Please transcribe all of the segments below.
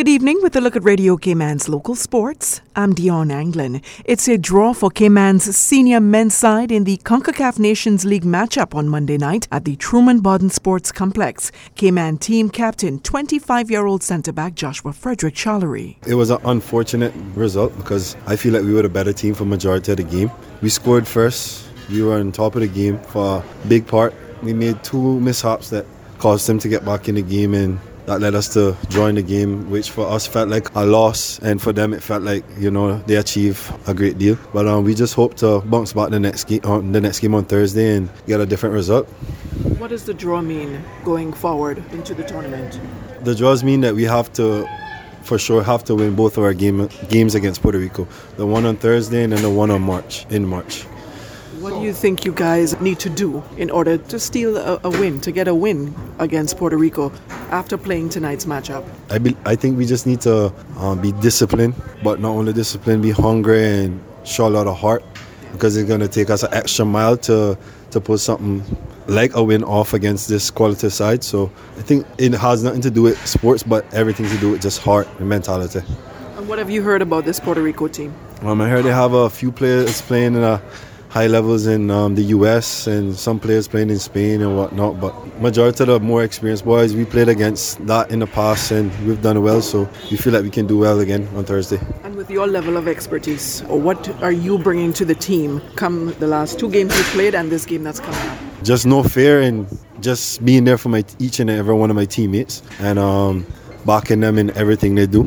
Good evening with a look at Radio Cayman's local sports. I'm Dion Anglin. It's a draw for Cayman's senior men's side in the CONCACAF Nations League matchup on Monday night at the Truman Bodden Sports Complex. Cayman team captain 25-year-old centre-back Joshua Frederick Chalery. It was an unfortunate result because I feel like we were the better team for majority of the game. We scored first. We were on top of the game for a big part. We made two mishaps that caused them to get back in the game, and that led us to join the game, which for us felt like a loss, and for them it felt like, you know, they achieved a great deal. But we just hope to bounce back the next game on Thursday and get a different result. What does the draw mean going forward into the tournament? The draws mean that we have to, for sure, have to win both of our games against Puerto Rico. The one on Thursday and then the one on March. What do you think you guys need to do in order to steal a win against Puerto Rico after playing tonight's matchup? I think we just need to be disciplined, but not only disciplined, be hungry and show a lot of heart, because it's going to take us an extra mile to put something like a win off against this quality side. So I think it has nothing to do with sports, but everything to do with just heart and mentality. And what have you heard about this Puerto Rico team? I heard they have a few players playing in high levels in the U.S. and some players playing in Spain and whatnot, but majority of the more experienced boys, we played against that in the past and we've done well, so we feel like we can do well again on Thursday. And with your level of expertise, what are you bringing to the team come the last two games you played and this game that's coming up? Just no fear and just being there for each and every one of my teammates, and backing them in everything they do,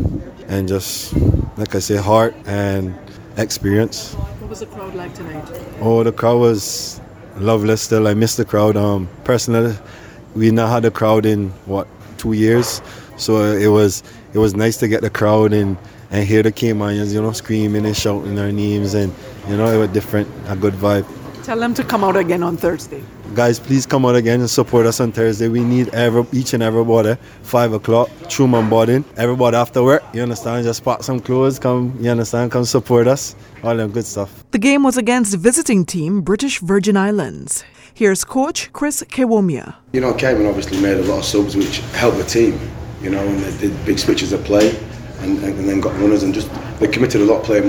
and just, like I say, heart and experience. What was the crowd like tonight? Oh, the crowd was lovely still. I missed the crowd. Personally, we not had a crowd in 2 years, so it was nice to get the crowd and hear the Caymanians, you know, screaming and shouting our names, and you know, it was different, a good vibe. Tell them to come out again on Thursday. Guys, please come out again and support us on Thursday. We need each and everybody. 5 o'clock, Truman Bodden. Everybody after work, you understand? Just pack some clothes, come, you understand? Come support us. All them good stuff. The game was against visiting team British Virgin Islands. Here's coach Chris Kewomia. You know, Cayman obviously made a lot of subs which helped the team, you know, and they did big switches of play and then got runners, and just they committed a lot of players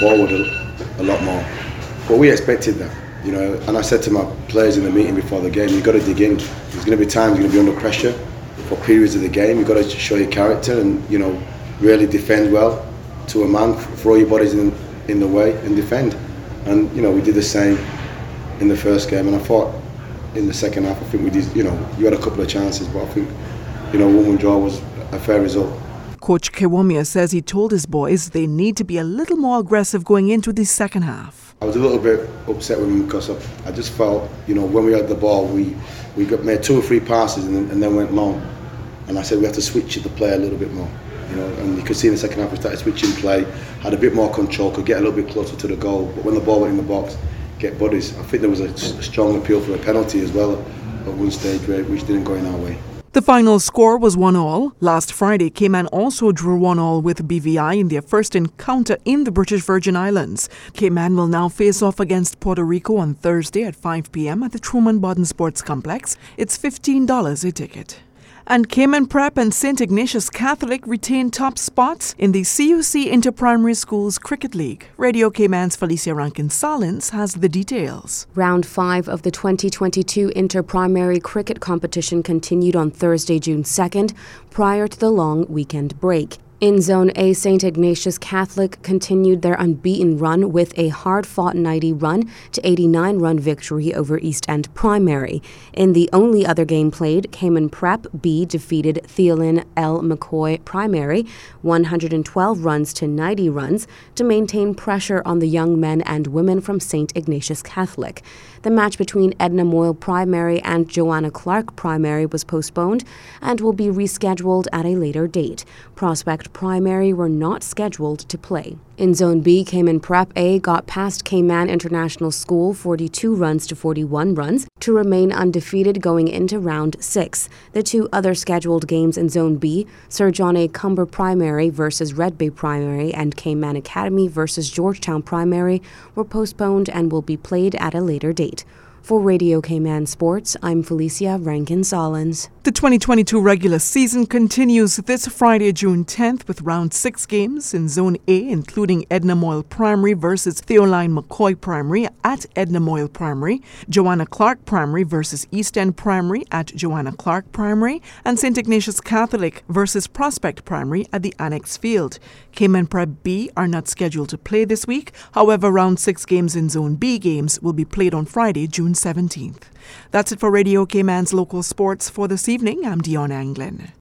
forward a lot more. But we expected that. You know, and I said to my players in the meeting before the game, you've got to dig in. There's going to be times you're going to be under pressure for periods of the game. You've got to show your character and, you know, really defend well to a man, throw your bodies in the way and defend. And, you know, we did the same in the first game. And I thought in the second half, I think we did, you know, you had a couple of chances, but I think, you know, 1-1 draw was a fair result. Coach Kewomia says he told his boys they need to be a little more aggressive going into the second half. I was a little bit upset with him because I just felt, you know, when we had the ball, we made 2 or 3 passes and then went long. And I said we have to switch the play a little bit more, you know. And you could see in the second half we started switching play, had a bit more control, could get a little bit closer to the goal. But when the ball went in the box, get bodies. I think there was a strong appeal for a penalty as well at one stage, which didn't go in our way. The final score was 1-1. Last Friday, Cayman also drew 1-1 with BVI in their first encounter in the British Virgin Islands. Cayman will now face off against Puerto Rico on Thursday at 5 p.m. at the Truman Bodden Sports Complex. It's $15 a ticket. And Cayman Prep and St. Ignatius Catholic retain top spots in the CUC Inter Primary Schools Cricket League. Radio Cayman's Felicia Rankin-Sollins has the details. Round 5 of the 2022 Inter Primary Cricket Competition continued on Thursday, June 2nd, prior to the long weekend break. In Zone A, St. Ignatius Catholic continued their unbeaten run with a hard-fought 90-run to 89-run victory over East End Primary. In the only other game played, Cayman Prep B defeated Theoline L. McCoy Primary 112 runs to 90 runs to maintain pressure on the young men and women from St. Ignatius Catholic. The match between Edna Moyle Primary and Joanna Clark Primary was postponed and will be rescheduled at a later date. Prospect Primary were not scheduled to play. In Zone B, Cayman Prep A got past Cayman International School 42 runs to 41 runs to remain undefeated going into round 6. The two other scheduled games in Zone B, Sir John A. Cumber Primary versus Red Bay Primary and Cayman Academy versus Georgetown Primary, were postponed and will be played at a later date. For Radio Cayman Sports, I'm Felicia Rankin-Sollins. The 2022 regular season continues this Friday, June 10th, with round 6 games in Zone A, including Edna Moyle Primary versus Theoline McCoy Primary at Edna Moyle Primary, Joanna Clark Primary versus East End Primary at Joanna Clark Primary, and St. Ignatius Catholic versus Prospect Primary at the Annex Field. Cayman Prep B are not scheduled to play this week. However, round 6 games in Zone B games will be played on Friday, June 17th. That's it for Radio Cayman's local sports for this evening. I'm Dion Anglin.